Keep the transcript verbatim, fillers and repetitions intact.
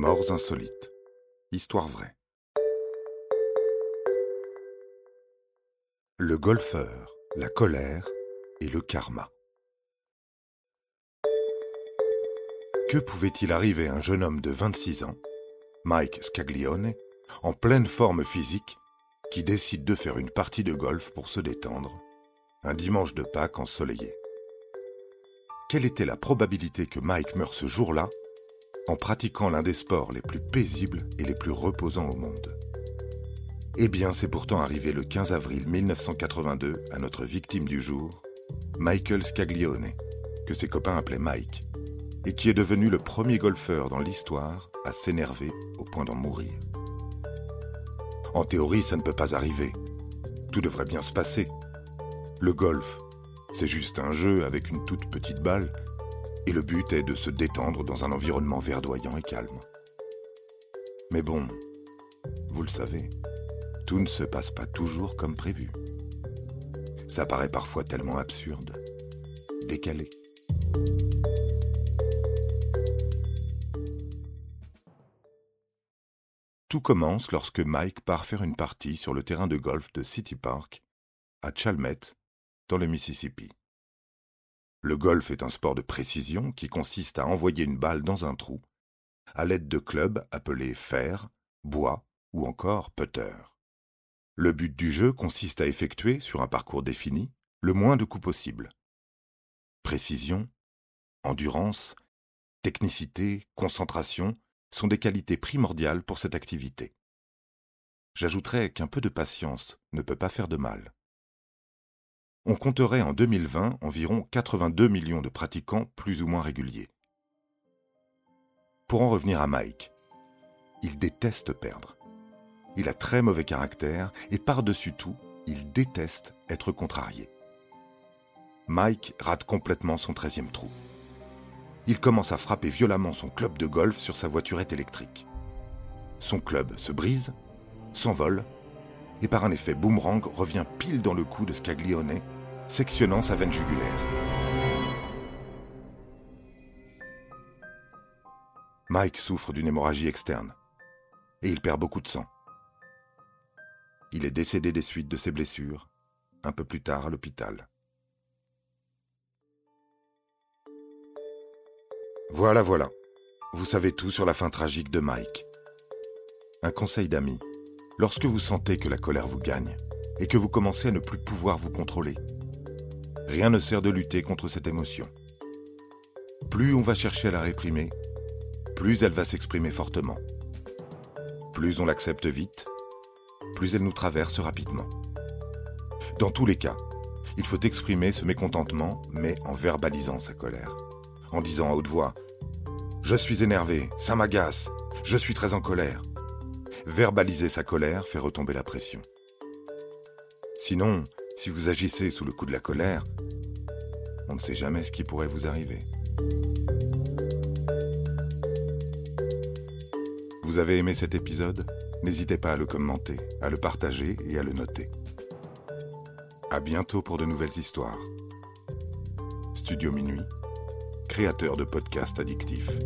Morts insolites, histoire vraie. Le golfeur, la colère et le karma. Que pouvait-il arriver à un jeune homme de vingt-six ans, Mike Scaglione, en pleine forme physique, qui décide de faire une partie de golf pour se détendre, un dimanche de Pâques ensoleillé? Quelle était la probabilité que Mike meure ce jour-là, en pratiquant l'un des sports les plus paisibles et les plus reposants au monde? Eh bien, c'est pourtant arrivé le quinze avril mille neuf cent quatre-vingt-deux à notre victime du jour, Michael Scaglione, que ses copains appelaient Mike, et qui est devenu le premier golfeur dans l'histoire à s'énerver au point d'en mourir. En théorie, ça ne peut pas arriver. Tout devrait bien se passer. Le golf, c'est juste un jeu avec une toute petite balle, et le but est de se détendre dans un environnement verdoyant et calme. Mais bon, vous le savez, tout ne se passe pas toujours comme prévu. Ça paraît parfois tellement absurde, décalé. Tout commence lorsque Mike part faire une partie sur le terrain de golf de City Park, à Chalmette, dans le Mississippi. Le golf est un sport de précision qui consiste à envoyer une balle dans un trou à l'aide de clubs appelés fer, bois ou encore putter. Le but du jeu consiste à effectuer, sur un parcours défini, le moins de coups possible. Précision, endurance, technicité, concentration sont des qualités primordiales pour cette activité. J'ajouterais qu'un peu de patience ne peut pas faire de mal. On compterait en deux mille vingt environ quatre-vingt-deux millions de pratiquants plus ou moins réguliers. Pour en revenir à Mike, il déteste perdre. Il a très mauvais caractère et par-dessus tout, il déteste être contrarié. Mike rate complètement son treizième trou. Il commence à frapper violemment son club de golf sur sa voiturette électrique. Son club se brise, s'envole, et par un effet boomerang revient pile dans le cou de Scaglione, sectionnant sa veine jugulaire. Mike souffre d'une hémorragie externe, et il perd beaucoup de sang. Il est décédé des suites de ses blessures, un peu plus tard à l'hôpital. Voilà, voilà. Vous savez tout sur la fin tragique de Mike. Un conseil d'ami. Lorsque vous sentez que la colère vous gagne et que vous commencez à ne plus pouvoir vous contrôler, rien ne sert de lutter contre cette émotion. Plus on va chercher à la réprimer, plus elle va s'exprimer fortement. Plus on l'accepte vite, plus elle nous traverse rapidement. Dans tous les cas, il faut exprimer ce mécontentement, mais en verbalisant sa colère. En disant à haute voix « Je suis énervé, ça m'agace, je suis très en colère ». Verbaliser sa colère fait retomber la pression. Sinon, si vous agissez sous le coup de la colère, on ne sait jamais ce qui pourrait vous arriver. Vous avez aimé cet épisode ? N'hésitez pas à le commenter, à le partager et à le noter. À bientôt pour de nouvelles histoires. Studio Minuit, créateur de podcasts addictifs.